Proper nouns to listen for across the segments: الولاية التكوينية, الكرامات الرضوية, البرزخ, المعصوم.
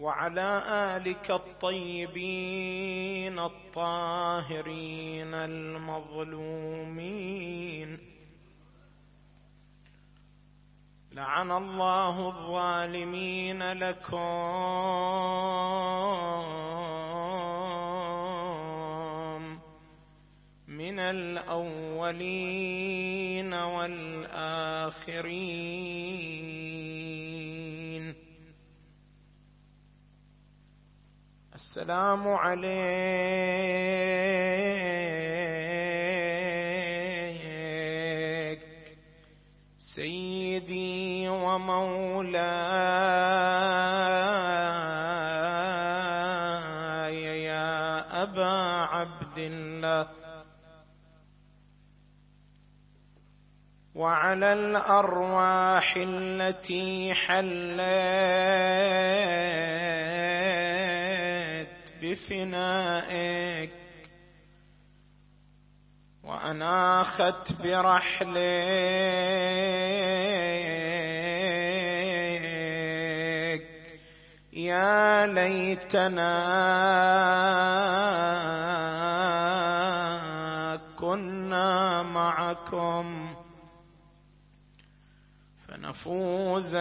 وعلى آلك الطيبين الطاهرين المظلومين. لعن الله الظالمين لكم من الأولين والآخرين. السلام عليك سيدي ومولاي يا أبا عبد الله، وعلى الأرواح التي حلت بفنائك وأناخت برحلك. يا ليتنا كنا معكم فنفوز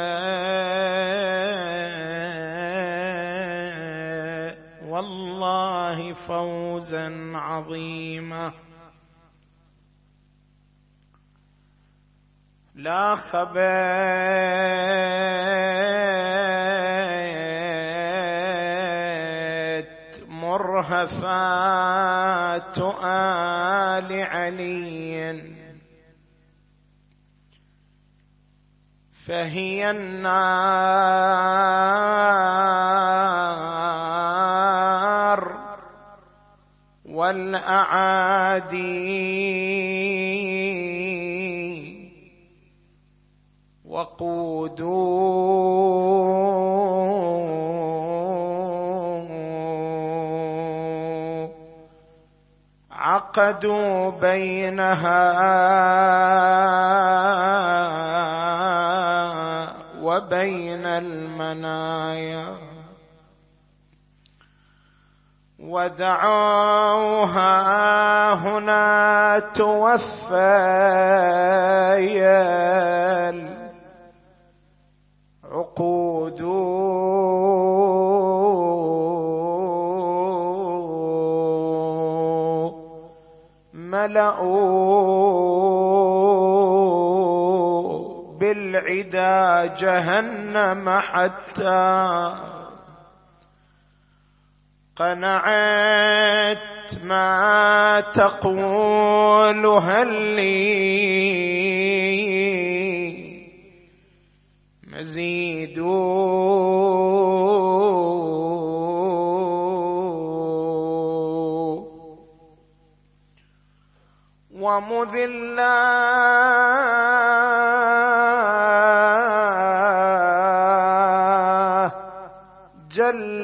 والله فوزا عظيما. لا خبت مرهفات آل علي فهي النار والأعادي وقود عقدوا بينها وبين المنايا ودعوها هنا توفي العقود. ملأوا بالعدا جهنم حتى قنعت ما تقول هل لي مزيد. ومذلاه جل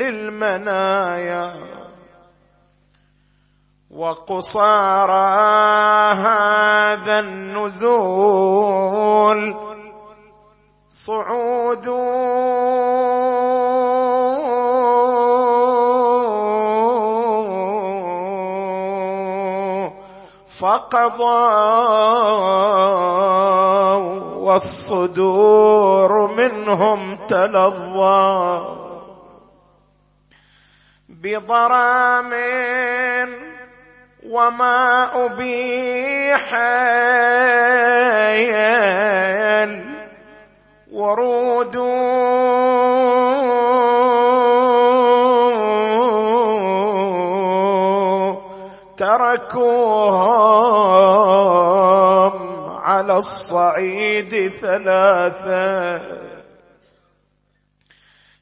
للمنايا وقصارى هذا النزول صعود. فقضوا والصدور منهم تلظى بضرام وما أبيح ورود تركوهم على الصعيد ثلاثة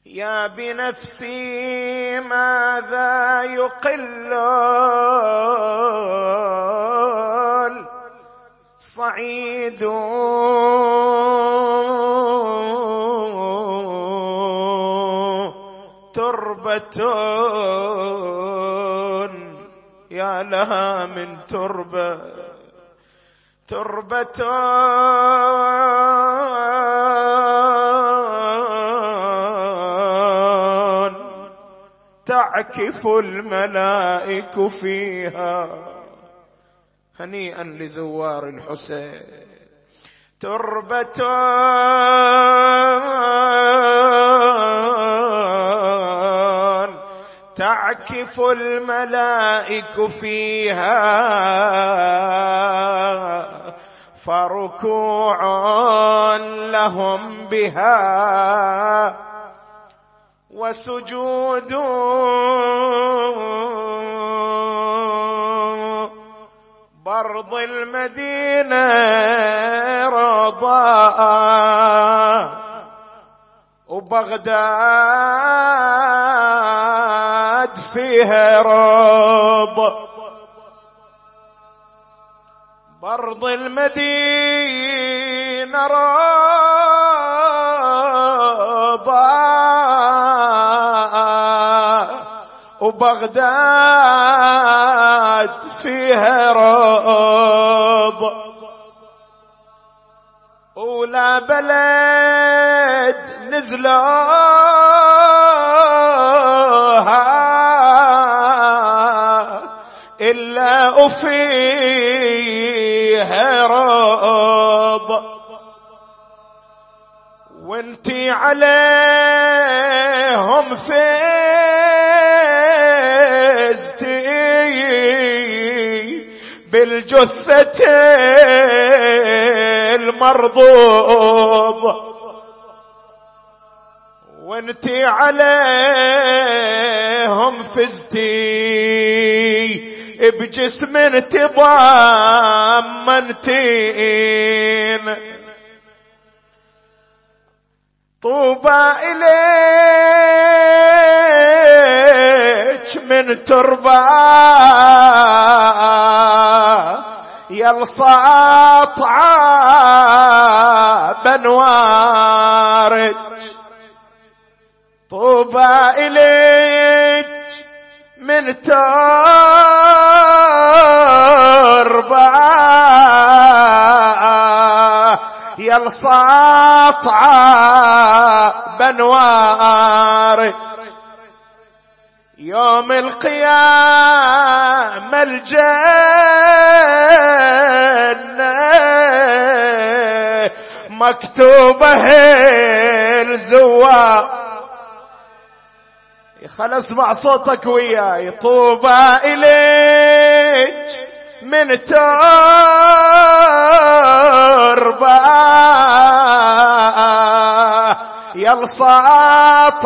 يا بنفسي ماذا يقل الصعيد تربة يا لها من تربة تربة تعكف الملائك فيها هنيئا لزوار الحسين تربة تعكف الملائك فيها فركوع لهم بها وسجود برض المدينة رضاء وبغداد فيها رب برض المدينة رضاء وبغداد فيها رب ولا بلد نزلوها إلا وفيها رب وانتي عليهم فزتي بالجثة المرضوب وانتي عليهم فزتي بجسم تضامنتين طوبى إليك من تربى يلصعط عابا وارج طوبى إليك من تربى يلصعط عابا وارج يوم القيامة الجنة مكتوبة الزوار خلص مع صوتك وياي طوبى إليك من تربى يلصعط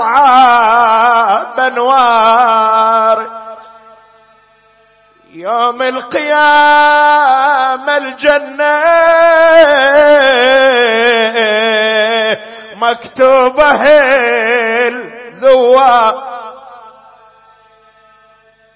بنوار يوم القيامة الجنة مكتوبة الزوار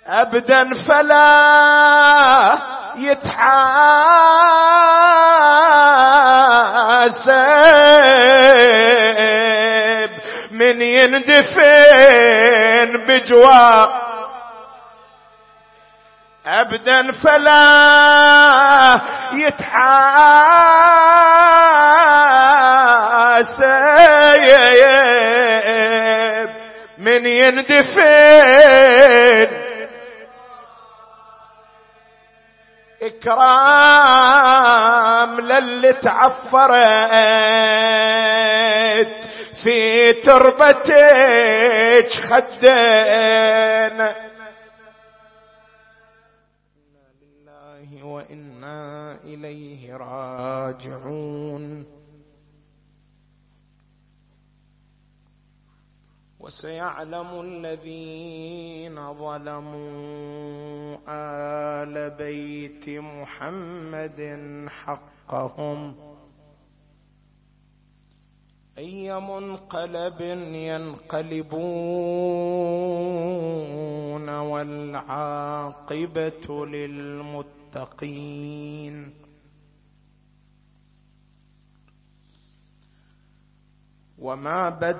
أبدا فلا يتحاسب من يندفن بجوار أبدا فلا يتحاسب من يندفن إكرام للي تعفرت في تربتك خدنا. إنا لله وإنا إليه راجعون. وسيعلم الذين ظلموا آل بيت محمد حقهم أي منقلب ينقلبون والعاقبة للمتقين. وما بدا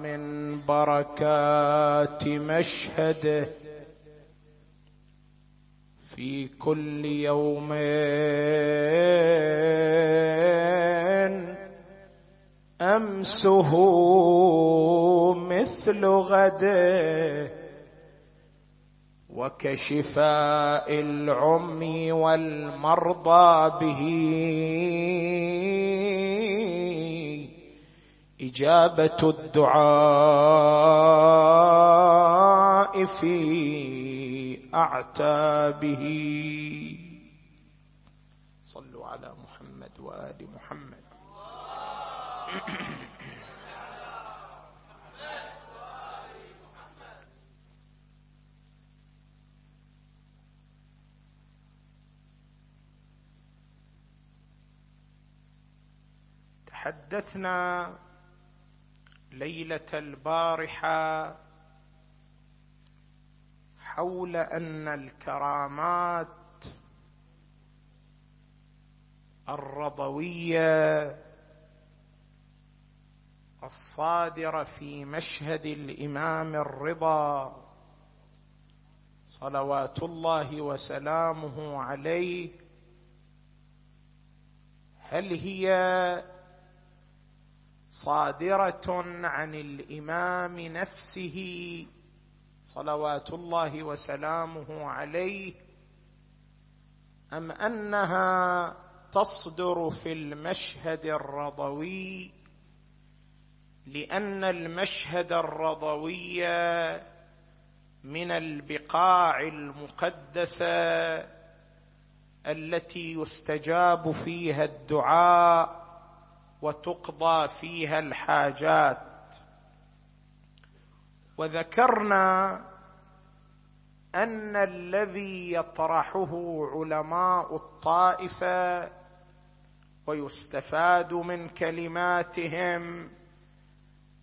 من بركات مشهده في كل يوم أمسه مثل غده وكشفاء العمي والمرضى به إجابة الدعاء في أعتابه. صلوا على محمد وآل محمد. تحدثنا ليلة البارحة حول أن الكرامات الرضوية الصادرة في مشهد الإمام الرضا صلوات الله وسلامه عليه هل هي صادرة عن الإمام نفسه صلوات الله وسلامه عليه أم أنها تصدر في المشهد الرضوي؟ لأن المشهد الرضوي من البقاع المقدسة التي يستجاب فيها الدعاء وتقضى فيها الحاجات. وذكرنا أن الذي يطرحه علماء الطائفة ويستفاد من كلماتهم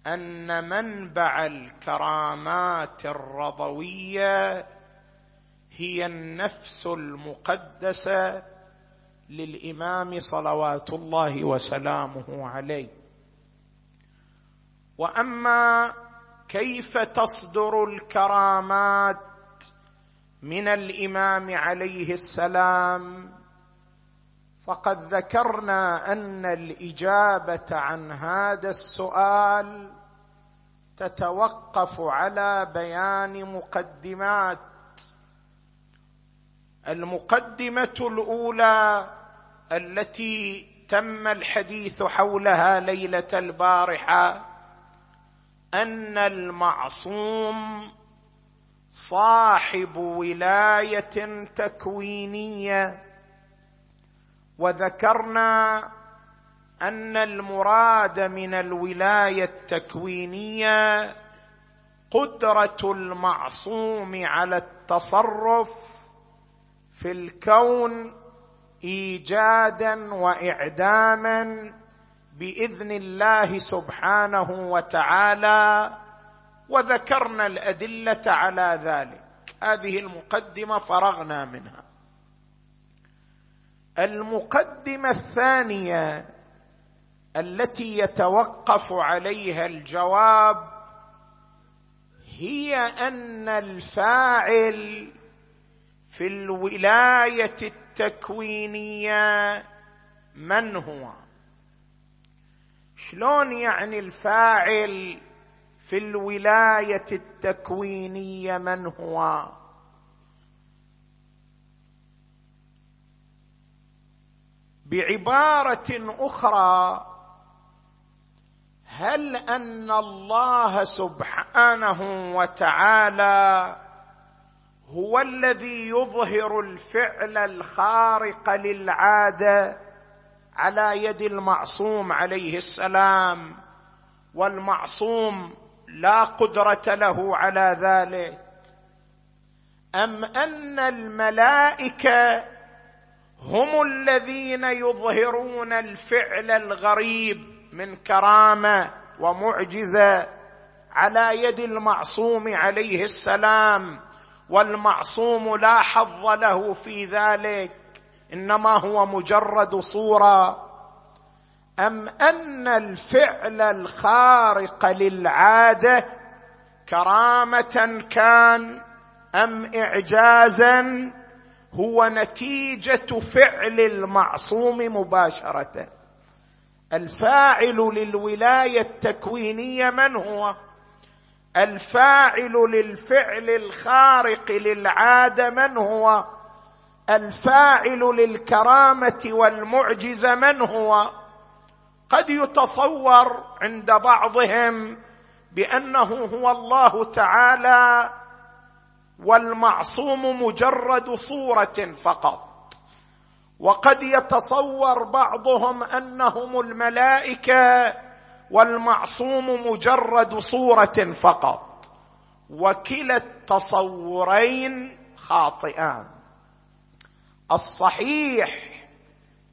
أن منبع الكرامات الرضوية هي النفس المقدسة للإمام صلوات الله وسلامه عليه. وأما كيف تصدر الكرامات من الإمام عليه السلام فقد ذكرنا أن الإجابة عن هذا السؤال تتوقف على بيان مقدمات. المقدمة الأولى التي تم الحديث حولها ليلة البارحة أن المعصوم صاحب ولاية تكوينية، وذكرنا أن المراد من الولاية التكوينية قدرة المعصوم على التصرف في الكون إيجادا وإعداما بإذن الله سبحانه وتعالى، وذكرنا الأدلة على ذلك. هذه المقدمة فرغنا منها. المقدمة الثانية التي يتوقف عليها الجواب هي أن الفاعل في الولاية التكوينية من هو؟ شلون يعني الفاعل في الولاية التكوينية من هو؟ بعبارة أخرى، هل أن الله سبحانه وتعالى هو الذي يظهر الفعل الخارق للعادة على يد المعصوم عليه السلام، والمعصوم لا قدرة له على ذلك؟ أم أن الملائكة هم الذين يظهرون الفعل الغريب من كرامة ومعجزة على يد المعصوم عليه السلام، والمعصوم لا حظ له في ذلك، إنما هو مجرد صورة؟ أم أن الفعل الخارق للعادة كرامة كان أم إعجازا هو نتيجة فعل المعصوم مباشرة؟ الفاعل للولاية التكوينية من هو؟ الفاعل للفعل الخارق للعادة من هو؟ الفاعل للكرامة والمعجزة من هو؟ قد يتصور عند بعضهم بأنه هو الله تعالى والمعصوم مجرد صورة فقط، وقد يتصور بعضهم أنهم الملائكة والمعصوم مجرد صورة فقط، وكلا التصورين خاطئان. الصحيح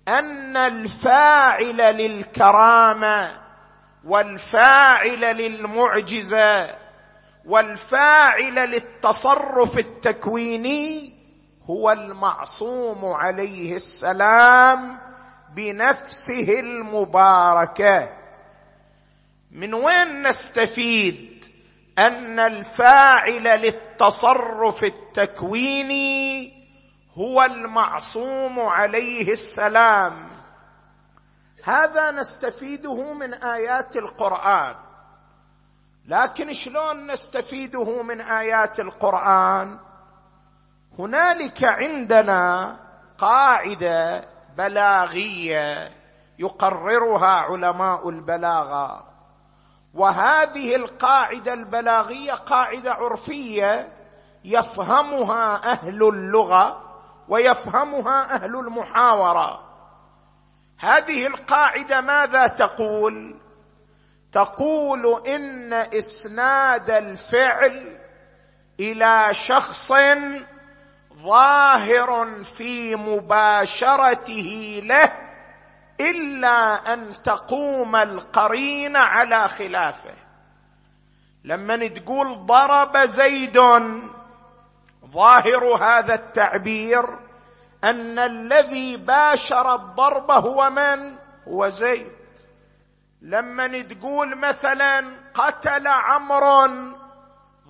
أن الفاعل للكرامة والفاعل للمعجزة والفاعل للتصرف التكويني هو المعصوم عليه السلام بنفسه المباركة. من وين نستفيد أن الفاعل للتصرف التكويني هو المعصوم عليه السلام؟ هذا نستفيده من آيات القرآن. لكن شلون نستفيده من آيات القرآن؟ هنالك عندنا قاعدة بلاغية يقررها علماء البلاغة، وهذه القاعدة البلاغية قاعدة عرفية يفهمها أهل اللغة ويفهمها أهل المحاورة. هذه القاعدة ماذا تقول؟ تقول إن إسناد الفعل إلى شخص ظاهر في مباشرته له إلا أن تقوم القرينة على خلافه. لما تقول ضرب زيد، ظاهر هذا التعبير أن الذي باشر الضرب هو من؟ هو زيد. لما تقول مثلا قتل عمرو،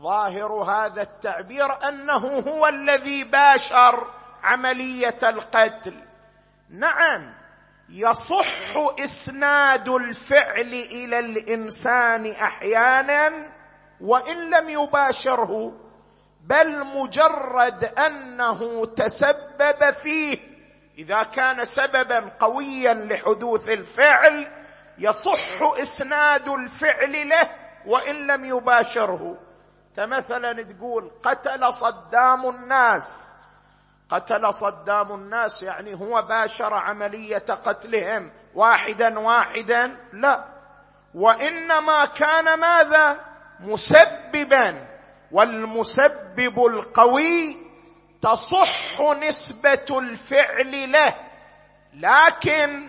ظاهر هذا التعبير أنه هو الذي باشر عملية القتل. نعم، يصح إسناد الفعل إلى الإنسان أحيانا وإن لم يباشره، بل مجرد أنه تسبب فيه إذا كان سببا قويا لحدوث الفعل يصح إسناد الفعل له وإن لم يباشره. فمثلا تقول قتل صدام الناس، قتل صدام الناس يعني هو باشر عملية قتلهم واحدا واحدا؟ لا، وإنما كان ماذا؟ مسببا، والمسبب القوي تصح نسبة الفعل له. لكن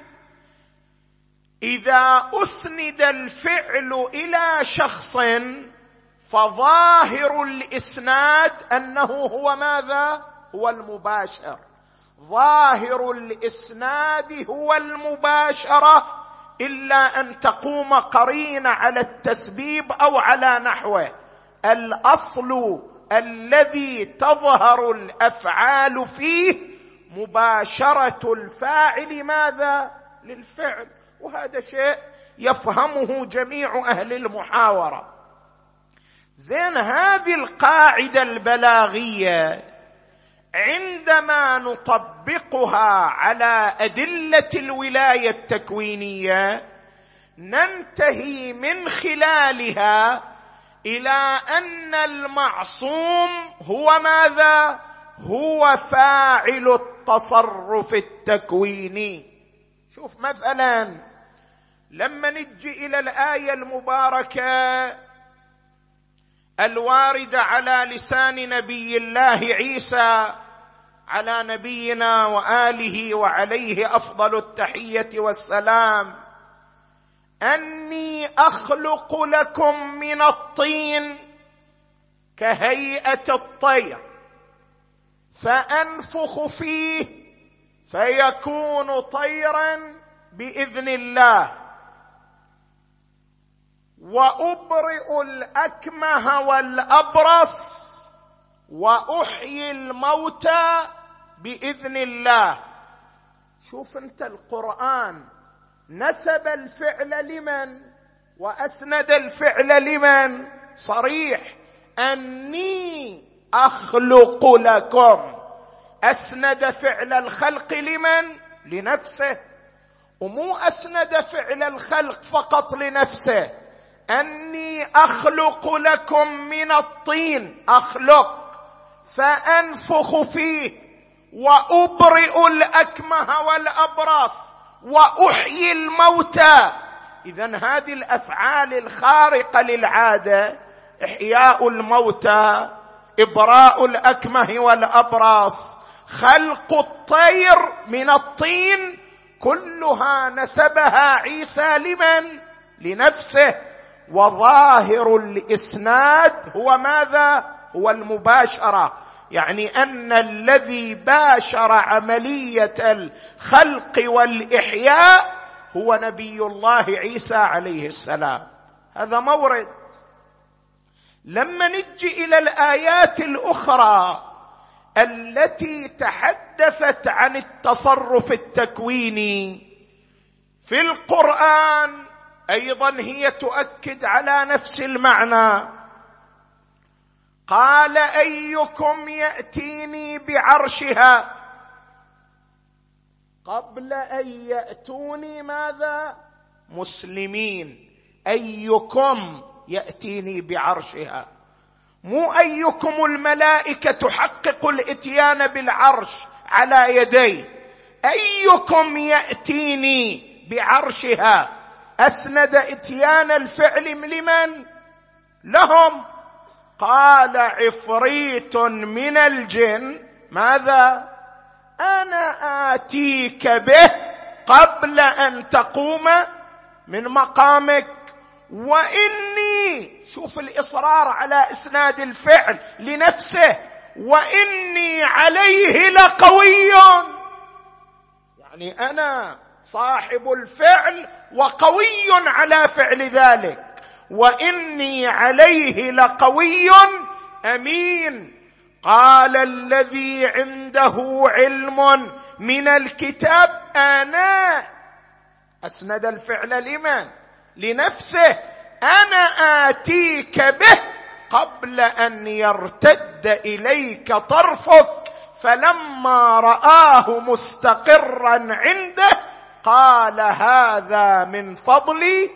إذا أسند الفعل إلى شخص فظاهر الإسناد أنه هو ماذا؟ هو المباشر. ظاهر الإسناد هو المباشرة إلا أن تقوم قرينة على التسبيب أو على نحوه. الأصل الذي تظهر الأفعال فيه مباشرة الفاعل ماذا؟ للفعل. وهذا شيء يفهمه جميع أهل المحاورة. زين، هذه القاعدة البلاغية عندما نطبقها على أدلة الولاية التكوينية ننتهي من خلالها إلى أن المعصوم هو ماذا؟ هو فاعل التصرف التكويني. شوف مثلا لما نجي إلى الآية المباركة الواردة على لسان نبي الله عيسى على نبينا وآله وعليه أفضل التحية والسلام: أني أخلق لكم من الطين كهيئة الطير فأنفخ فيه فيكون طيرا بإذن الله، وأبرئ الأكمه والأبرص وأحيي الموتى بإذن الله. شوف أنت القرآن نسب الفعل لمن وأسند الفعل لمن؟ صريح، أني أخلق لكم، أسند فعل الخلق لمن؟ لنفسه. ومو أسند فعل الخلق فقط لنفسه، أني أخلق لكم من الطين، أخلق، فأنفخ فيه، وأبرئ الأكمه والأبرص، وأحيي الموتى. إذن هذه الأفعال الخارقة للعادة، إحياء الموتى، إبراء الأكمه والأبرص، خلق الطير من الطين، كلها نسبها عيسى لمن؟ لنفسه. وظاهر الإسناد هو ماذا؟ هو المباشرة، يعني أن الذي باشر عملية الخلق والإحياء هو نبي الله عيسى عليه السلام. هذا مورد. لما نجي إلى الآيات الأخرى التي تحدثت عن التصرف التكويني في القرآن أيضا هي تؤكد على نفس المعنى. قال: أيكم يأتيني بعرشها قبل أن يأتوني ماذا؟ مسلمين. أيكم يأتيني بعرشها، مو أيكم الملائكة تحقق الإتيان بالعرش على يديه، أيكم يأتيني بعرشها، أسند إتيان الفعل لمن؟ لهم. قال: عفريت من الجن ماذا؟ أنا آتيك به قبل أن تقوم من مقامك وإني، شوف الإصرار على إسناد الفعل لنفسه، وإني عليه لقوي، يعني أنا صاحب الفعل وقوي على فعل ذلك، وإني عليه لقوي أمين. قال الذي عنده علم من الكتاب، أنا، أسند الفعل لمن؟ لنفسه، أنا آتيك به قبل أن يرتد إليك طرفك، فلما رآه مستقرا عنده قال هذا من فضل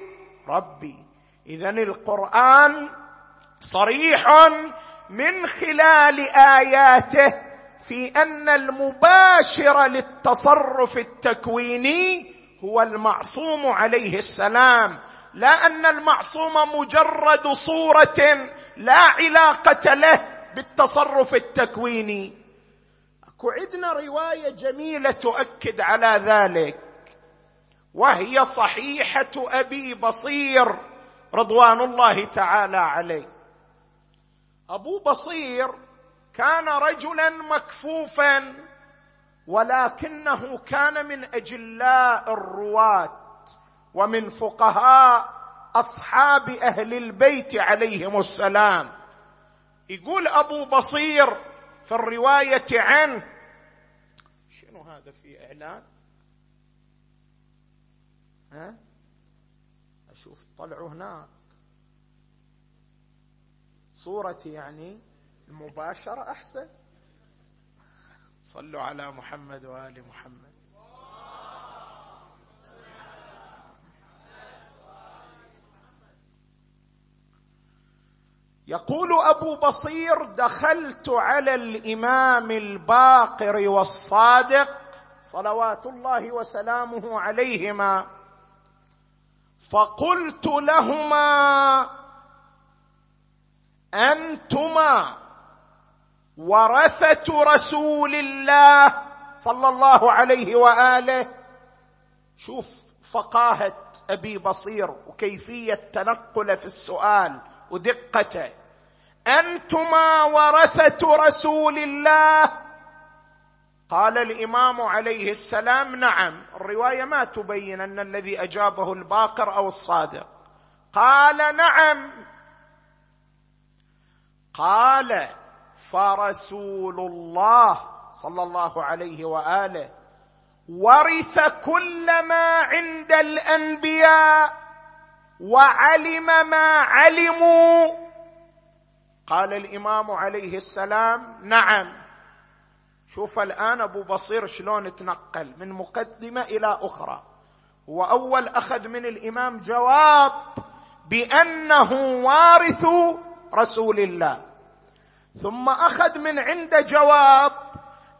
ربي. إذن القرآن صريح من خلال آياته في أن المباشر للتصرف التكويني هو المعصوم عليه السلام، لا أن المعصوم مجرد صورة لا علاقة له بالتصرف التكويني. عندنا رواية جميلة تؤكد على ذلك، وهي صحيحة أبي بصير رضوان الله تعالى عليه. أبو بصير كان رجلا مكفوفا، ولكنه كان من أجلاء الرواة ومن فقهاء أصحاب أهل البيت عليهم السلام. يقول أبو بصير في الرواية عنه، شنو هذا في إعلان؟ ها؟ شوف طلعوا هناك صورتي، يعني المباشرة أحسن. صلوا على محمد وآل محمد. يقول أبو بصير: دخلت على الإمام الباقر والصادق صلوات الله وسلامه عليهما، فقلت لهما: أنتما ورثة رسول الله صلى الله عليه وآله. شوف فقاهة أبي بصير وكيفية تنقل في السؤال ودقته. أنتما ورثة رسول الله؟ قال الإمام عليه السلام: نعم. الرواية ما تبين أن الذي أجابه الباقر أو الصادق. قال: نعم. قال: فرسول الله صلى الله عليه وآله ورث كل ما عند الأنبياء وعلم ما علموا. قال الإمام عليه السلام: نعم. شوف الآن أبو بصير شلون تنقل من مقدمة إلى أخرى. وأول أخذ من الإمام جواب بأنه وارث رسول الله، ثم أخذ من عنده جواب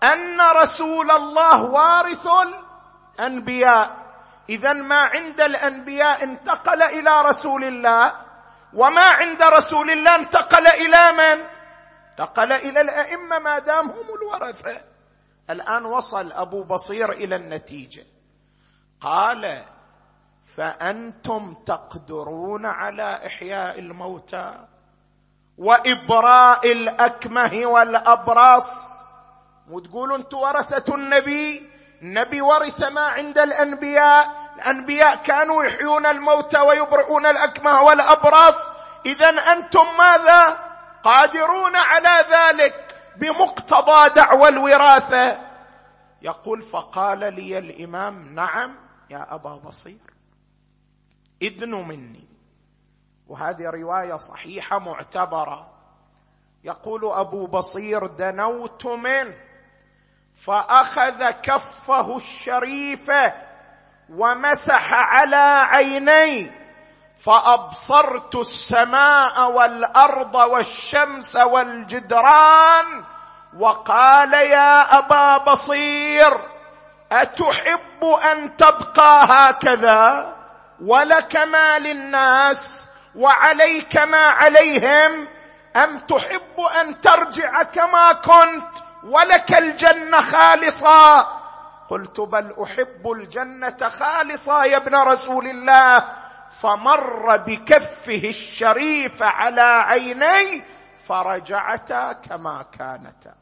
أن رسول الله وارث الأنبياء. إذا ما عند الأنبياء انتقل إلى رسول الله، وما عند رسول الله انتقل إلى من؟ انتقل إلى الأئمة ما دام هم الورثة. الآن وصل أبو بصير إلى النتيجة. قال: فأنتم تقدرون على إحياء الموتى وإبراء الأكمه والأبرص. وتقولوا أنتم ورثة النبي، النبي ورث ما عند الأنبياء، الأنبياء كانوا يحيون الموتى ويبرئون الأكمه والأبرص، إذا أنتم ماذا؟ قادرون على ذلك بمقتضى دعوى الوراثة. يقول: فقال لي الإمام: نعم يا أبا بصير، إذن مني. وهذه رواية صحيحة معتبرة. يقول أبو بصير: دنوت منه، فأخذ كفه الشريفة ومسح على عيني، فأبصرت السماء والأرض والشمس والجدران، وقال: يا أبا بصير، أتحب أن تبقى هكذا ولك ما للناس وعليك ما عليهم، أم تحب أن ترجع كما كنت ولك الجنة خالصة؟ قلت: بل أحب الجنة خالصة يا ابن رسول الله. فمر بكفه الشريف على عيني فرجعتا كما كانتا.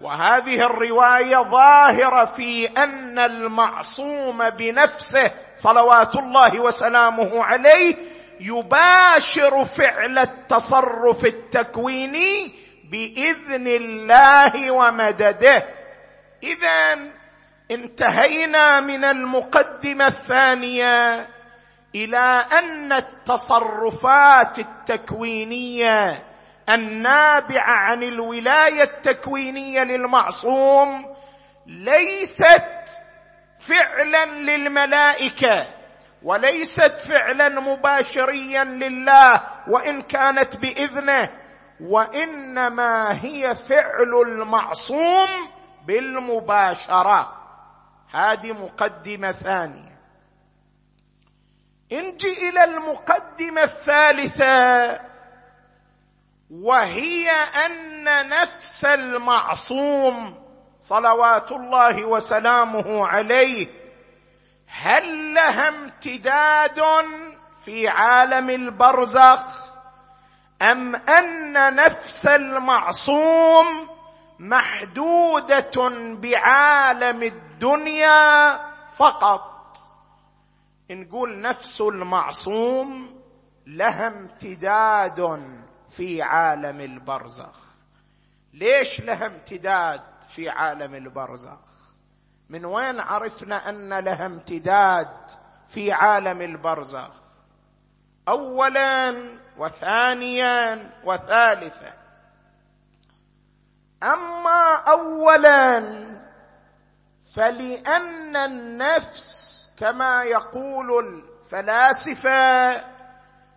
وهذه الرواية ظاهرة في أن المعصوم بنفسه صلوات الله وسلامه عليه يباشر فعل التصرف التكويني بإذن الله ومدده. إذن انتهينا من المقدمة الثانية إلى أن التصرفات التكوينية النابعة عن الولاية التكوينية للمعصوم ليست فعلا للملائكة وليست فعلا مباشريا لله وإن كانت بإذنه، وإنما هي فعل المعصوم بالمباشرة. هذه مقدمة ثانية. نجي إلى المقدمة الثالثة، وهي أن نفس المعصوم صلوات الله وسلامه عليه هل لها امتداد في عالم البرزخ، أم أن نفس المعصوم محدودة بعالم الدنيا فقط؟ نقول نفس المعصوم لها امتداد في عالم البرزخ. ليش لها امتداد في عالم البرزخ؟ من وين عرفنا أن لها امتداد في عالم البرزخ؟ أولا، وثانيا وثالثا. أما أولا فلأن النفس كما يقول الفلاسفة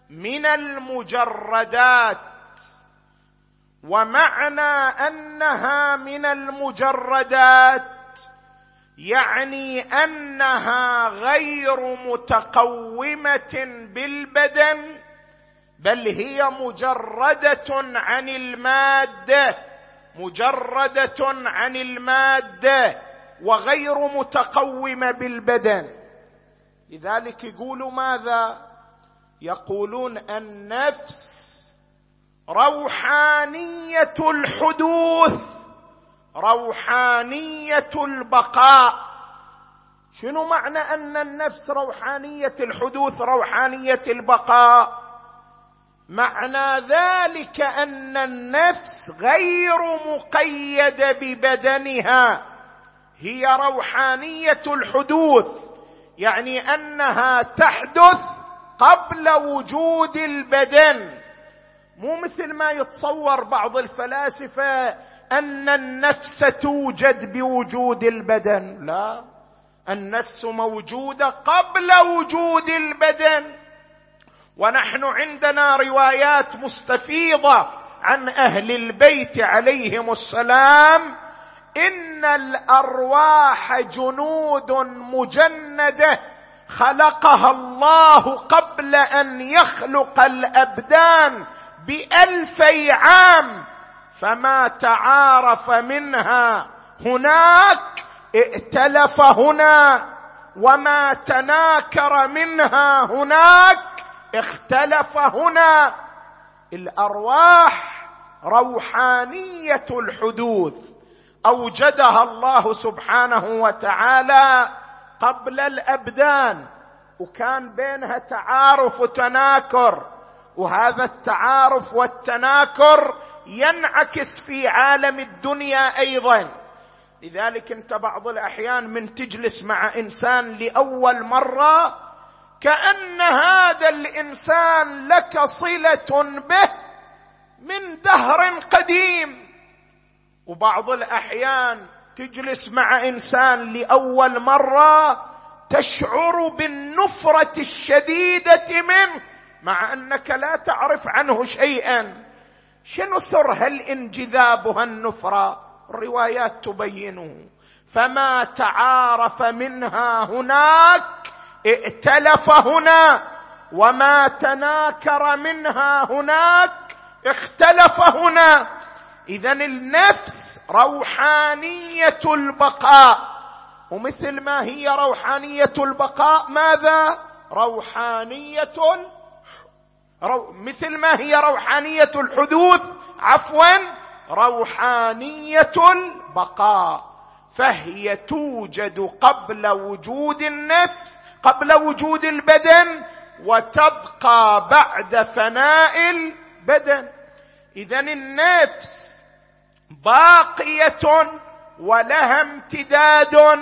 من المجردات، ومعنى أنها من المجردات يعني أنها غير متقومة بالبدن، بل هي مجردة عن المادة، مجردة عن المادة وغير متقومة بالبدن. لذلك يقولوا ماذا؟ يقولون النفس روحانية الحدوث، روحانية البقاء. شنو معنى أن النفس روحانية الحدوث روحانية البقاء؟ معنى ذلك أن النفس غير مقيدة ببدنها، هي روحانية الحدوث، يعني أنها تحدث قبل وجود البدن، مو مثل ما يتصور بعض الفلاسفة أن النفس توجد بوجود البدن. لا، النفس موجودة قبل وجود البدن. ونحن عندنا روايات مستفيضة عن أهل البيت عليهم السلام: إن الأرواح جنود مجندة خلقها الله قبل أن يخلق الأبدان ب2000 عام، فما تعارف منها هناك ائتلف هنا، وما تناكر منها هناك اختلف هنا. الأرواح روحانية الحدوث أوجدها الله سبحانه وتعالى قبل الأبدان، وكان بينها تعارف وتناكر، وهذا التعارف والتناكر ينعكس في عالم الدنيا أيضا. لذلك أنت بعض الأحيان من تجلس مع إنسان لأول مرة كأن هذا الإنسان لك صلة به من دهر قديم، وبعض الأحيان تجلس مع إنسان لأول مرة تشعر بالنفرة الشديدة منه مع أنك لا تعرف عنه شيئا. شنو سر هالانجذاب وهالنفرة؟ الروايات تبينه: فما تعارف منها هناك ائتلف هنا، وما تناكر منها هناك اختلف هنا. إذن النفس روحانية البقاء، ومثل ما هي روحانية البقاء ماذا؟ مثل ما هي روحانية الحدوث روحانية البقاء، فهي توجد قبل وجود النفس، قبل وجود البدن، وتبقى بعد فناء البدن. إذن النفس باقية ولها امتداد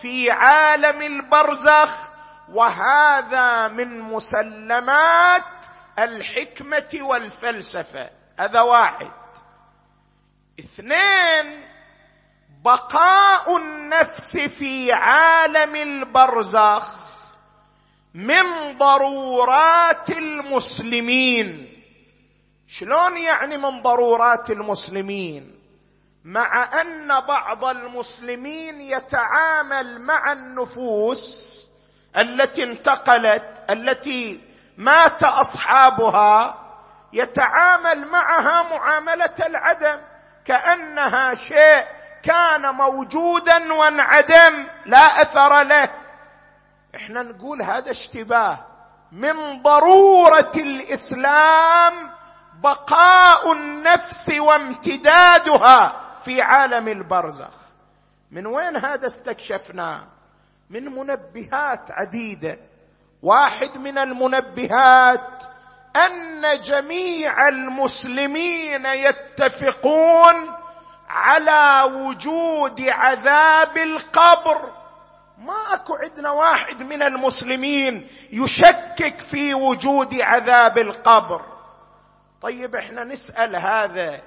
في عالم البرزخ، وهذا من مسلمات الحكمة والفلسفة. هذا واحد. اثنين، بقاء النفس في عالم البرزخ من ضرورات المسلمين. شلون يعني من ضرورات المسلمين؟ مع أن بعض المسلمين يتعامل مع النفوس التي انتقلت، التي مات أصحابها، يتعامل معها معاملة العدم، كأنها شيء كان موجودا وانعدم لا أثر له. احنا نقول هذا اشتباه. من ضرورة الإسلام بقاء النفس وامتدادها في عالم البرزخ. من وين هذا استكشفناه؟ من منبهات عديدة. واحد من المنبهات أن جميع المسلمين يتفقون على وجود عذاب القبر. ما أكو عندنا واحد من المسلمين يشكك في وجود عذاب القبر، طيب احنا نسأل هذا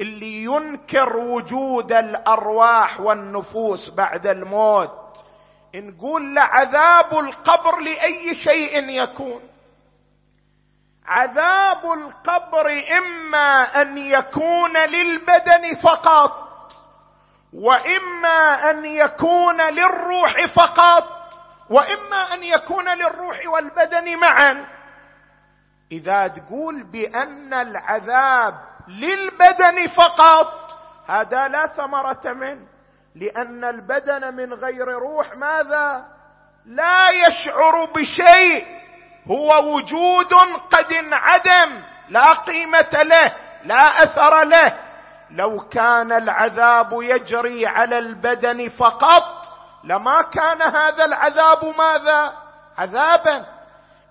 اللي ينكر وجود الأرواح والنفوس بعد الموت، نقول لعذاب القبر لأي شيء يكون. عذاب القبر إما أن يكون للبدن فقط، وإما أن يكون للروح فقط، وإما أن يكون للروح والبدن معا. إذا تقول بأن العذاب للبدن فقط، هذا لا ثمرة منه، لأن البدن من غير روح ماذا؟ لا يشعر بشيء، هو وجود قد انعدم، لا قيمة له، لا أثر له. لو كان العذاب يجري على البدن فقط لما كان هذا العذاب ماذا؟ عذابا.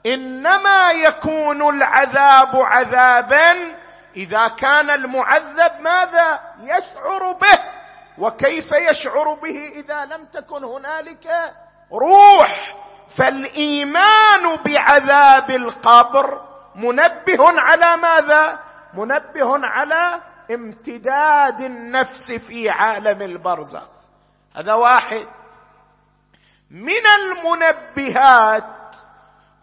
إنما يكون العذاب عذابا إذا كان المعذب ماذا؟ يشعر به. وكيف يشعر به إذا لم تكن هنالك روح؟ فالإيمان بعذاب القبر منبه على ماذا؟ منبه على امتداد النفس في عالم البرزخ. هذا واحد من المنبهات.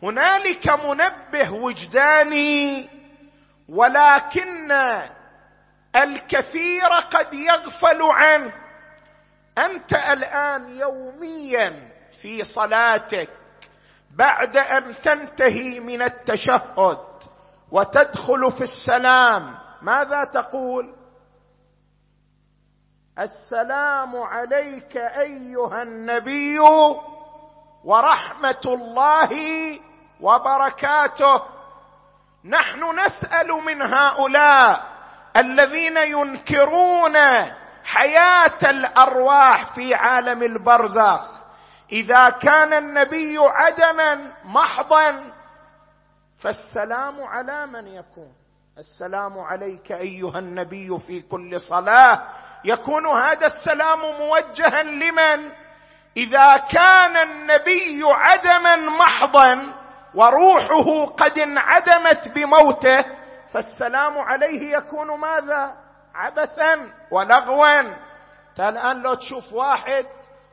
هنالك منبه وجداني، ولكن الكثير قد يغفل عنه. أنت الآن يوميا في صلاتك بعد أن تنتهي من التشهد وتدخل في السلام، ماذا تقول؟ السلام عليك أيها النبي ورحمة الله وبركاته. نحن نسأل من هؤلاء الذين ينكرون حياة الأرواح في عالم البرزخ، إذا كان النبي عدما محضا فالسلام على من يكون؟ السلام عليك أيها النبي في كل صلاة يكون هذا السلام موجها لمن؟ إذا كان النبي عدما محضا وروحه قد انعدمت بموته فالسلام عليه يكون ماذا؟ عبثا ولغوا. الآن لو تشوف واحد،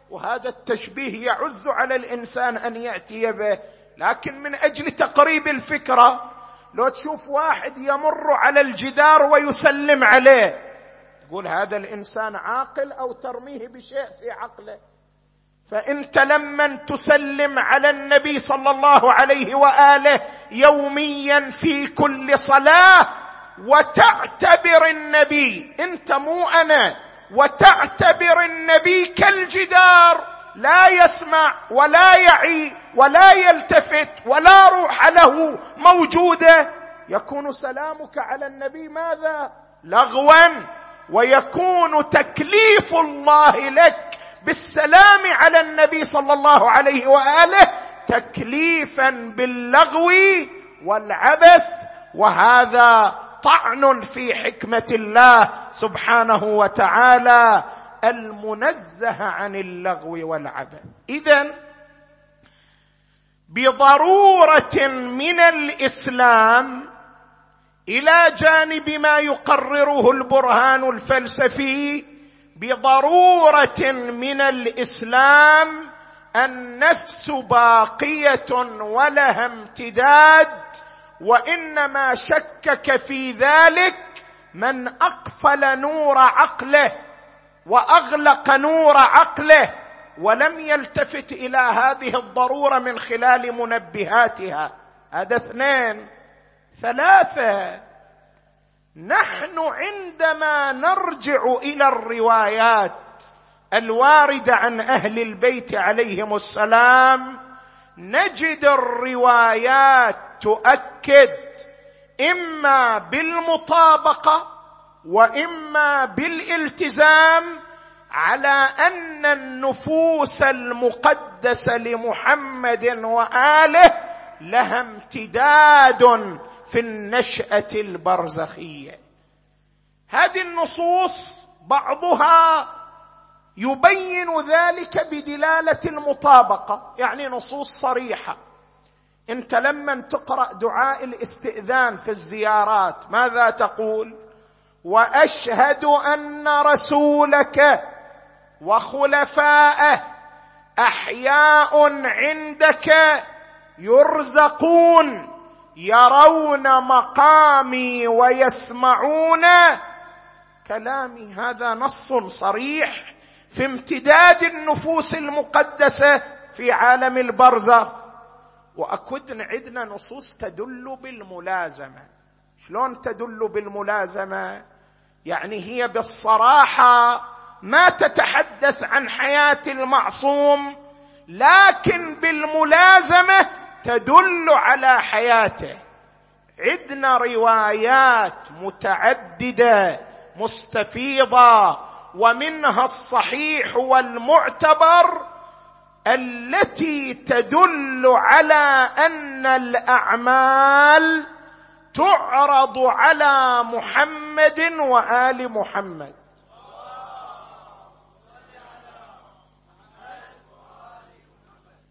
وهذا التشبيه يعز على الإنسان أن يأتي به، لكن من أجل تقريب الفكرة، لو تشوف واحد يمر على الجدار ويسلم عليه، تقول هذا الإنسان عاقل أو ترميه بشيء في عقله؟ فأنت لما تسلم على النبي صلى الله عليه وآله يوميا في كل صلاة وتعتبر النبي، أنت مو أنا، وتعتبر النبي كالجدار لا يسمع ولا يعي ولا يلتفت ولا روح له موجودة، يكون سلامك على النبي ماذا؟ لغوا. ويكون تكليف الله لك بالسلام على النبي صلى الله عليه وآله تكليفا باللغو والعبث، وهذا طعن في حكمة الله سبحانه وتعالى المنزه عن اللغو والعبث. إذن بضرورة من الإسلام إلى جانب ما يقرره البرهان الفلسفي، بضرورة من الإسلام النفس باقية ولها امتداد، وإنما شكك في ذلك من أقفل نور عقله وأغلق نور عقله ولم يلتفت إلى هذه الضرورة من خلال منبهاتها. هذا اثنين. ثلاثة، نحن عندما نرجع إلى الروايات الواردة عن أهل البيت عليهم السلام نجد الروايات تؤكد إما بالمطابقة وإما بالالتزام على أن النفوس المقدسة لمحمد وآله لها امتداد في النشأة البرزخية. هذه النصوص بعضها يبين ذلك بدلالة المطابقة، يعني نصوص صريحة، أنت لما تقرأ دعاء الاستئذان في الزيارات ماذا تقول؟ وأشهد أن رسولك وخلفائه أحياء عندك يرزقون يرون مقامي ويسمعون كلامي. هذا نص صريح في امتداد النفوس المقدسة في عالم البرزخ. وأكد عندنا نصوص تدل بالملازمة. شلون تدل بالملازمة؟ يعني هي بالصراحة ما تتحدث عن حياة المعصوم، لكن بالملازمة تدل على حياته. عندنا روايات متعددة مستفيضة، ومنها الصحيح والمعتبر، التي تدل على أن الأعمال تعرض على محمد وآل محمد.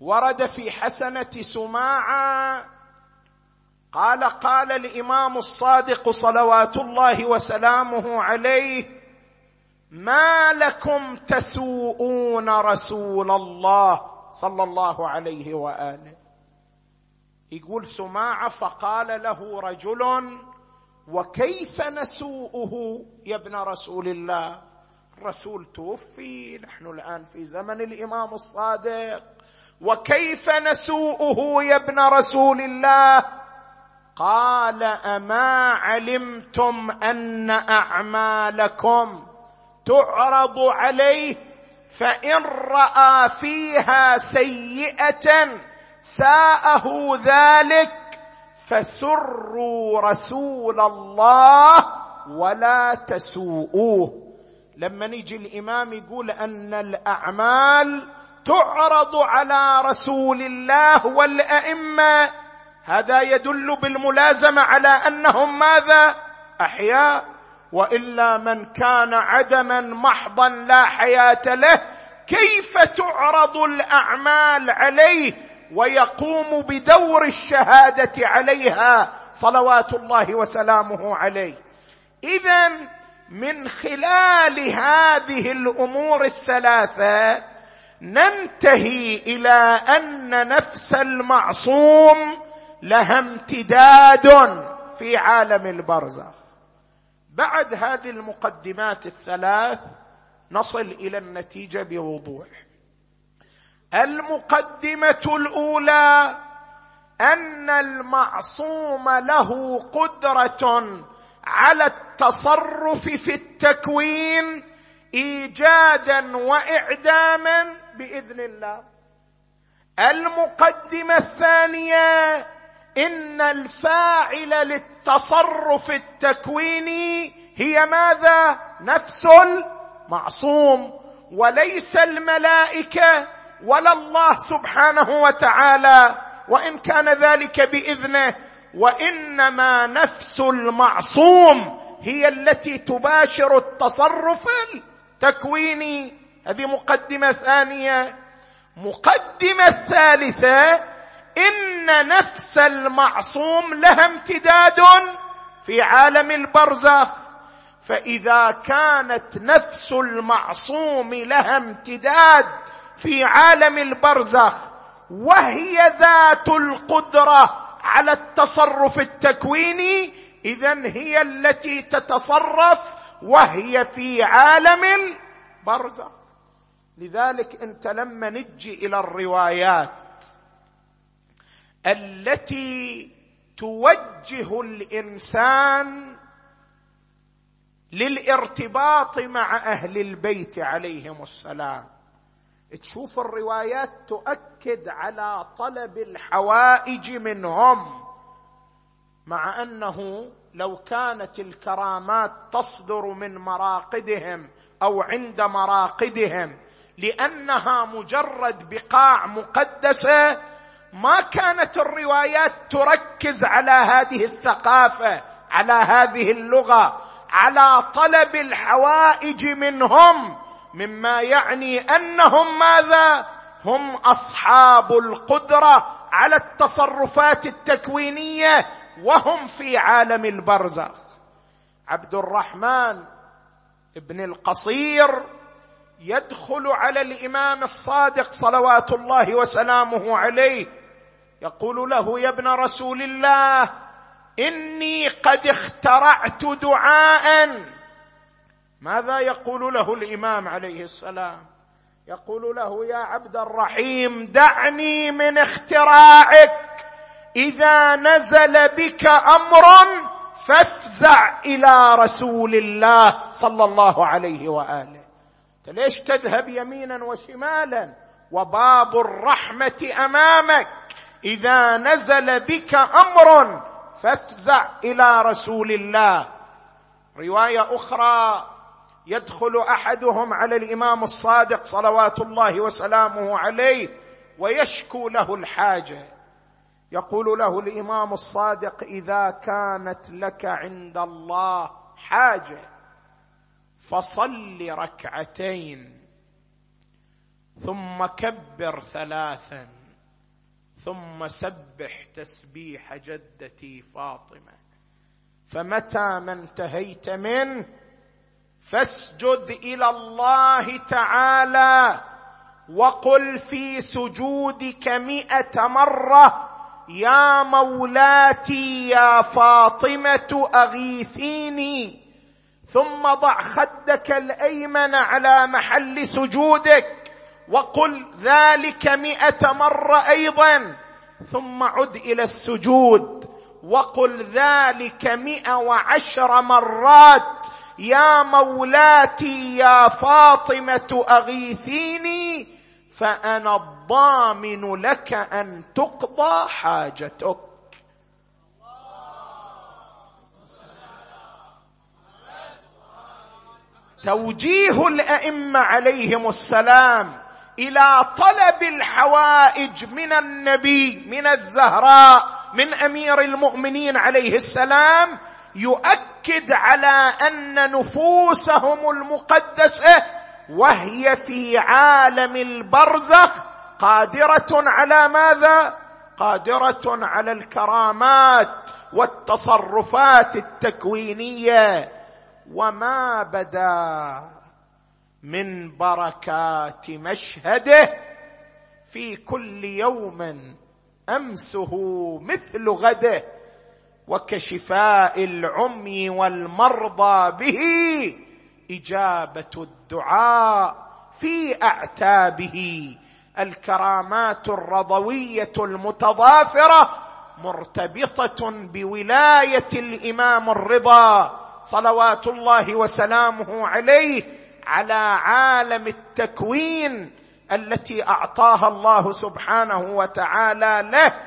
ورد في حسنة سماعة قال: قال الإمام الصادق صلوات الله وسلامه عليه: ما لكم تسوءون رسول الله صلى الله عليه وآله. يقول سماعة: فقال له رجل: وكيف نسوءه يا ابن رسول الله؟ الرسول توفي، نحن الآن في زمن الإمام الصادق، وكيف نسوءه يا ابن رسول الله؟ قال: أما علمتم أن أعمالكم تعرض عليه، فإن رأى فيها سيئة ساءه ذلك، فسروا رسول الله ولا تسوءوه. لما يجي الإمام يقول أن الأعمال تعرض على رسول الله والأئمة، هذا يدل بالملازمة على أنهم ماذا؟ أحياء. وإلا من كان عدما محضا لا حياة له، كيف تعرض الأعمال عليه ويقوم بدور الشهادة عليها صلوات الله وسلامه عليه؟ إذن من خلال هذه الأمور الثلاثة ننتهي إلى أن نفس المعصوم لها امتداد في عالم البرزخ. بعد هذه المقدمات الثلاث نصل إلى النتيجة بوضوح. المقدمة الأولى: أن المعصوم له قدرة على التصرف في التكوين إيجادا وإعداما بإذن الله. المقدمة الثانية: إن الفاعل للتصرف التكويني هي ماذا؟ نفس المعصوم، وليس الملائكة ولا الله سبحانه وتعالى، وإن كان ذلك بإذنه، وإنما نفس المعصوم هي التي تباشر التصرف التكويني. هذه مقدمة ثانية. مقدمة ثالثة: إن نفس المعصوم لها امتداد في عالم البرزخ. فإذا كانت نفس المعصوم لها امتداد في عالم البرزخ، وهي ذات القدرة على التصرف التكويني، إذن هي التي تتصرف وهي في عالم البرزخ. لذلك أنت لما نجي إلى الروايات التي توجه الإنسان للارتباط مع أهل البيت عليهم السلام، تشوف الروايات تؤكد على طلب الحوائج منهم، مع أنه لو كانت الكرامات تصدر من مراقدهم أو عند مراقدهم، لأنها مجرد بقاع مقدسة، ما كانت الروايات تركز على هذه الثقافة، على هذه اللغة، على طلب الحوائج منهم، مما يعني أنهم ماذا؟ هم أصحاب القدرة على التصرفات التكوينية وهم في عالم البرزخ. عبد الرحمن ابن القصير يدخل على الإمام الصادق صلوات الله وسلامه عليه، يقول له: يا ابن رسول الله، إني قد اخترعت دعاء. ماذا يقول له الإمام عليه السلام؟ يقول له: يا عبد الرحيم، دعني من اختراعك، إذا نزل بك أمر فافزع إلى رسول الله صلى الله عليه وآله. ليش تذهب يمينا وشمالا وباب الرحمة أمامك؟ إذا نزل بك أمر فافزع إلى رسول الله. رواية أخرى: يدخل أحدهم على الإمام الصادق صلوات الله وسلامه عليه ويشكو له الحاجة، يقول له الإمام الصادق: إذا كانت لك عند الله حاجة فصل ركعتين، ثم كبر ثلاثا، ثم سبح تسبيح جدتي فاطمة، فمتى ما انتهيت منه فاسجد إلى الله تعالى وقل في سجودك 100 مرة: يا مولاتي يا فاطمة أغيثيني. ثم ضع خدك الأيمن على محل سجودك وقل ذلك 100 مرة أيضا، ثم عد إلى السجود وقل ذلك 110 مرات: يا مولاتي يا فاطمة أغيثيني، فأنا الضامن لك أن تقضى حاجتك. توجيه الأئمة عليهم السلام إلى طلب الحوائج من النبي، من الزهراء، من أمير المؤمنين عليه السلام، يؤكد على أن نفوسهم المقدسة وهي في عالم البرزخ قادرة على ماذا؟ قادرة على الكرامات والتصرفات التكوينية. وما بدا من بركات مشهده في كل يوم أمسه مثل غده، وكشفاء العمي والمرضى به إجابة الدعاء في أعتابه، الكرامات الرضوية المتضافرة مرتبطة بولاية الإمام الرضا صلوات الله وسلامه عليه على عالم التكوين التي أعطاها الله سبحانه وتعالى له،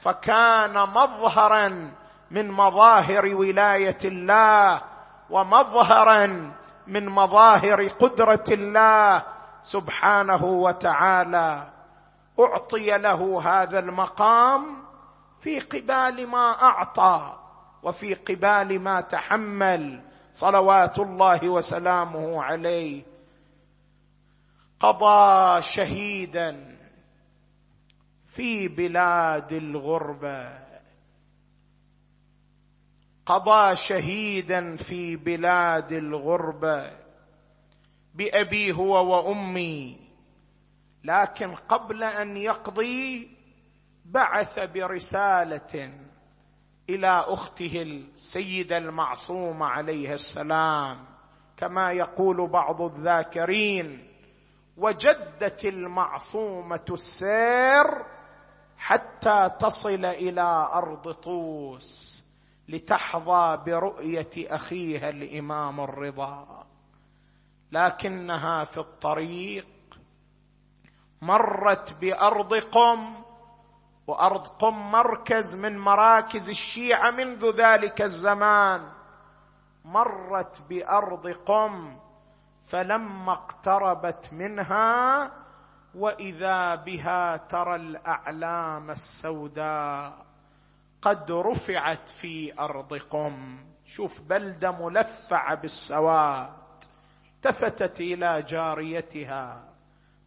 فكان مظهرا من مظاهر ولاية الله ومظهرا من مظاهر قدرة الله سبحانه وتعالى. أعطي له هذا المقام في قبال ما أعطى وفي قبال ما تحمل صلوات الله وسلامه عليه. قضى شهيدا في بلاد الغربة، قضى شهيدا في بلاد الغربة بأبي هو وأمي، لكن قبل أن يقضي بعث برسالة إلى أخته السيدة المعصومة عليها السلام، كما يقول بعض الذاكرين: وجدت المعصومة السير حتى تصل إلى أرض طوس لتحظى برؤية أخيها الإمام الرضا، لكنها في الطريق مرت بأرض قم، وأرض قم مركز من مراكز الشيعة منذ ذلك الزمان. مرت بأرض قم، فلما اقتربت منها وإذا بها ترى الأعلام السوداء قد رفعت في أرض قم. شوف، بلدة ملفعة بالسواد. التفتت إلى جاريتها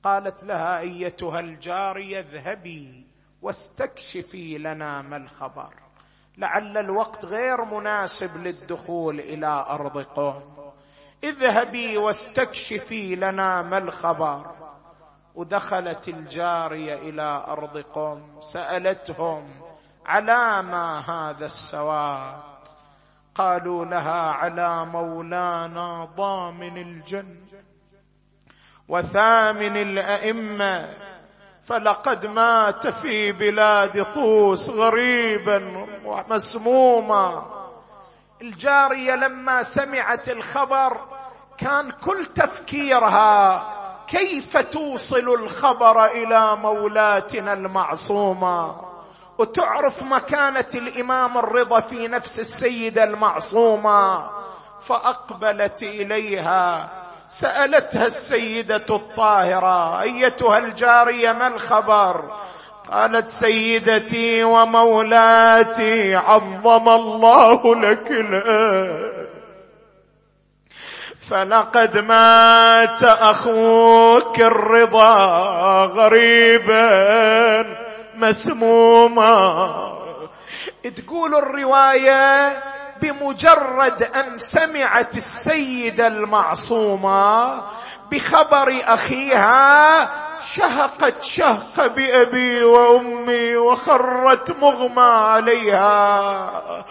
قالت لها: أيتها الجارية، اذهبي واستكشفي لنا ما الخبر، لعل الوقت غير مناسب للدخول إلى أرض قوم. اذهبي واستكشفي لنا ما الخبر. ودخلت الجارية إلى أرض قوم، سألتهم على ما هذا السواد؟ قالوا لها على مولانا ضامن الجنة وثامن الأئمة، فلقد مات في بلاد طوس غريبا ومسموما. الجارية لما سمعت الخبر كان كل تفكيرها كيف توصل الخبر إلى مولاتنا المعصومة، وتعرف مكانة الإمام الرضا في نفس السيدة المعصومة. فأقبلت إليها، سألتها السيدة الطاهرة أيتها الجارية ما الخبر؟ قالت سيدتي ومولاتي عظم الله لك الأجر، فلقد مات أخوك الرضا غريبا مسموما. تقول الرواية بمجرد أن سمعت السيدة المعصومة بخبر أخيها شهقت شهقة بأبي وأمي وخرت مغمى عليها،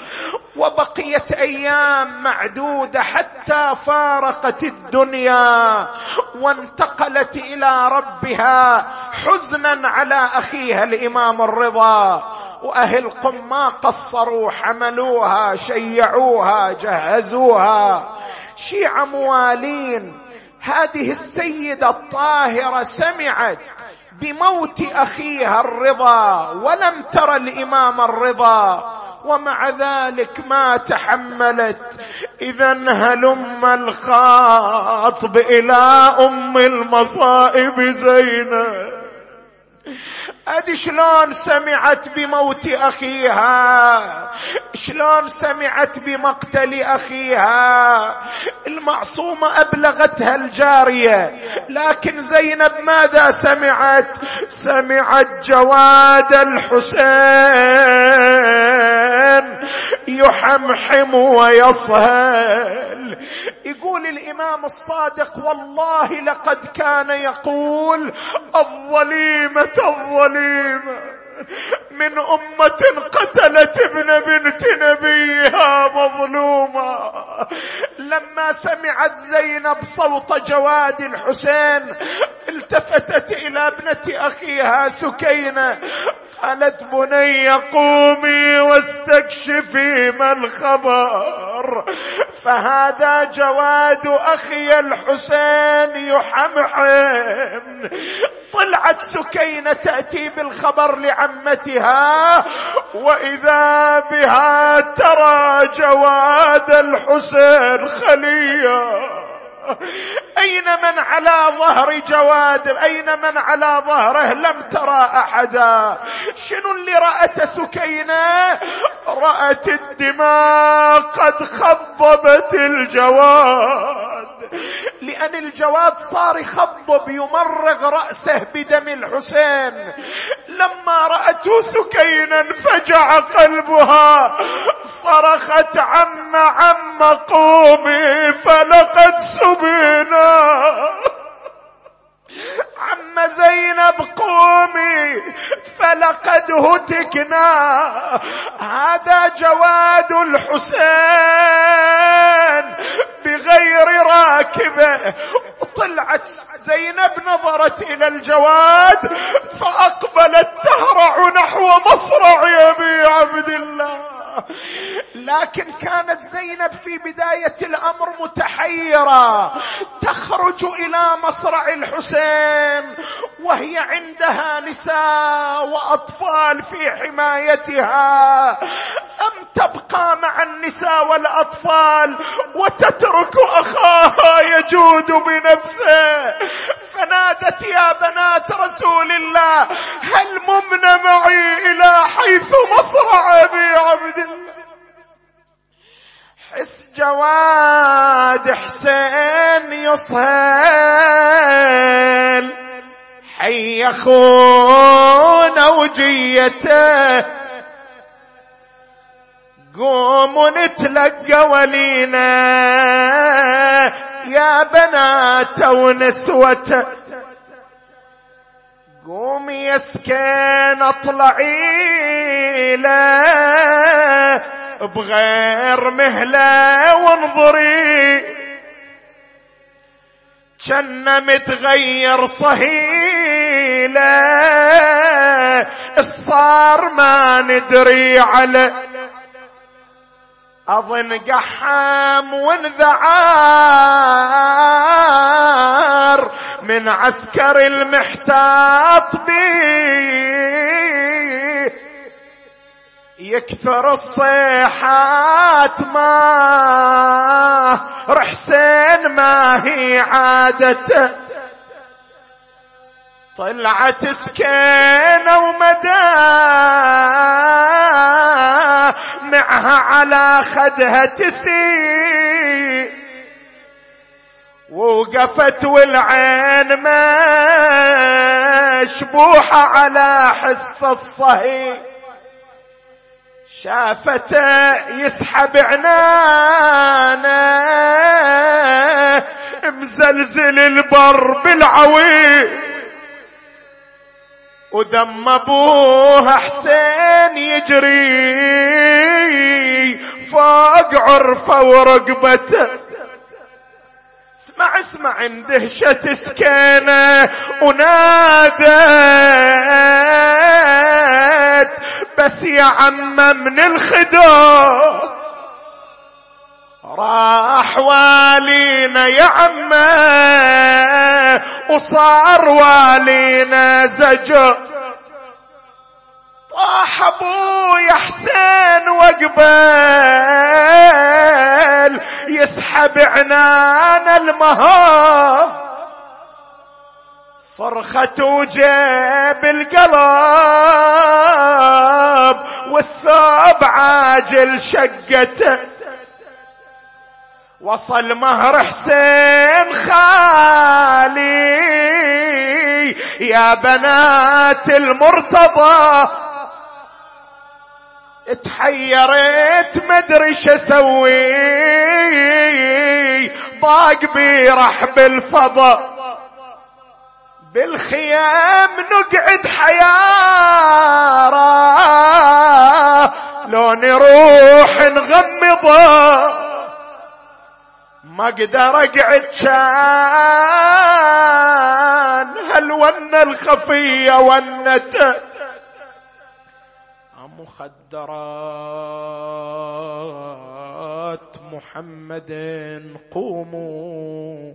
وبقيت أيام معدودة حتى فارقت الدنيا وانتقلت إلى ربها حزنا على أخيها الإمام الرضا. وأهل قم ما قصروا، حملوها شيعوها جهزوها. شيعة موالين، هذه السيدة الطاهرة سمعت بموت أخيها الرضا ولم ترى الإمام الرضا، ومع ذلك ما تحملت. إذن هلم الخاطب إلى أم المصائب زينب. أدي شلون سمعت بموت أخيها، شلون سمعت بمقتل أخيها. المعصومة أبلغتها الجارية، لكن زينب ماذا سمعت؟ سمعت جواد الحسين يحمحم ويصهل. يقول الإمام الصادق والله لقد كان يقول الظليمة من أمة قتلت ابن بنت نبيها مظلوما. لما سمعت زينب صوت جواد الحسين التفتت إلى ابنة أخيها سكينة، قالت بني قومي واستكشفي ما الخبر، فهذا جواد أخي الحسين يحمحم. طلعت سكينة تأتي بالخبر لعمتها، وإذا بها ترى جواد الحسين خليا. أين من على ظهر جواد؟ أين من على ظهره؟ لم ترى أحدا. شنو اللي رأت سكينة؟ رأت الدماء قد خضبت الجواد، لأن الجواد صار يخضب يمرغ رأسه بدم الحسين. لما رأته سكينة انفجع قلبها، صرخت عم قومي فلقد سبينا. عم زينب قومي فلقد هتكنا، هذا جواد الحسين بغير راكبه. طلعت زينب نظرت إلى الجواد فأقبلت تهرع نحو مصرع أبي عبد الله. لكن كانت زينب في بداية الأمر متحيرة، تخرج إلى مصرع الحسين وهي عندها نساء وأطفال في حمايتها، أم تبقى مع النساء والأطفال وتترك أخاها يجود بنفسه؟ فنادت يا بنات رسول الله هل ممن معي إلى حيث مصرع أبي عبد الله؟ حس جواد حسين يصهل، حي أخونا زوجيته. قوموا نتلقى ولينا يا بنات ونسوته، قومي يسكن اطلعي له بغير مهله وانظري جنة متغير صهيله الصار ما ندري على اظن قحام وانذعار من عسكر المحتاط بيه، يكثر الصيحات ما رحسين ما هي عادته. طلعت سكينة ومدى معها على خدها تسير، ووقفت والعين مشبوحة على حس الصهي، شافته يسحب عنانه مزلزل البر بالعويل، ودم ابوها حسين يجري فوق عرفه ورقبته. اسمع اسمع اندهشت سكينة ونادت بس يا عمه من الخدود راح والينا يا عمه وصار والينا زجر. طاح ابويا حسين وقبل يسحب عنان المهار، صرخت وجاب القلب والثوب عاجل شقته. وصل مهر حسين خالي يا بنات المرتضى، اتحيرت مدري شسوي ضاق بي رحب الفضا. بالخيام نقعد حيارة لو نروح نغمضه، ما اقدر اقعد شان هالونه الخفيه ونته. مخدرات محمد قوموا،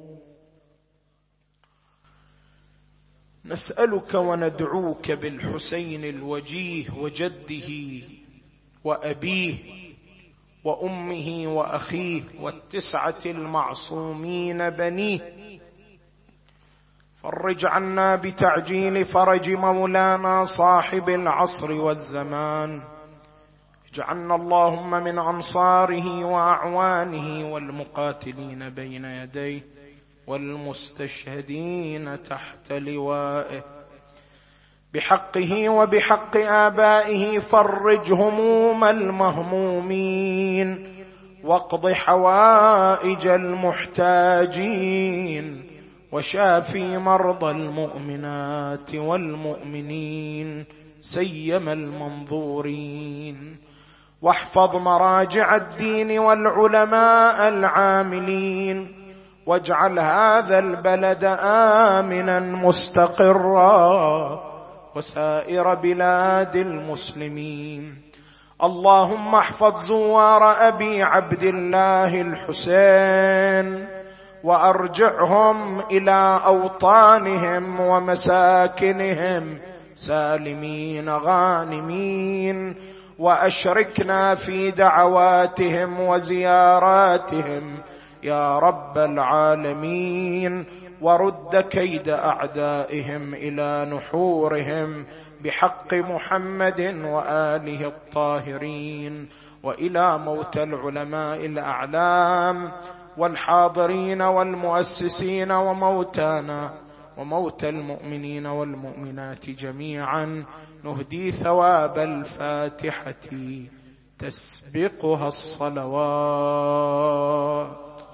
نسألك وندعوك بالحسين الوجيه وجده وأبيه وأمه وأخيه والتسعة المعصومين بنيه، فرج عنا بتعجيل فرج مولانا صاحب العصر والزمان، اجعلنا اللهم من أنصاره وأعوانه والمقاتلين بين يديه والمستشهدين تحت لوائه، بحقه وبحق آبائه فرج هموم المهمومين واقض حوائج المحتاجين وشافي مرضى المؤمنات والمؤمنين سيما المنظورين، واحفظ مراجع الدين والعلماء العاملين، واجعل هذا البلد آمنا مستقرا وسائر بلاد المسلمين. اللهم احفظ زوار أبي عبد الله الحسين وأرجعهم إلى أوطانهم ومساكنهم سالمين غانمين، وأشركنا في دعواتهم وزياراتهم يا رب العالمين، ورد كيد أعدائهم إلى نحورهم بحق محمد وآله الطاهرين، وإلى موتى العلماء الأعلام والحاضرين والمؤسسين وموتانا وموت المؤمنين والمؤمنات جميعا نهدي ثواب الفاتحة تسبقها الصلوات.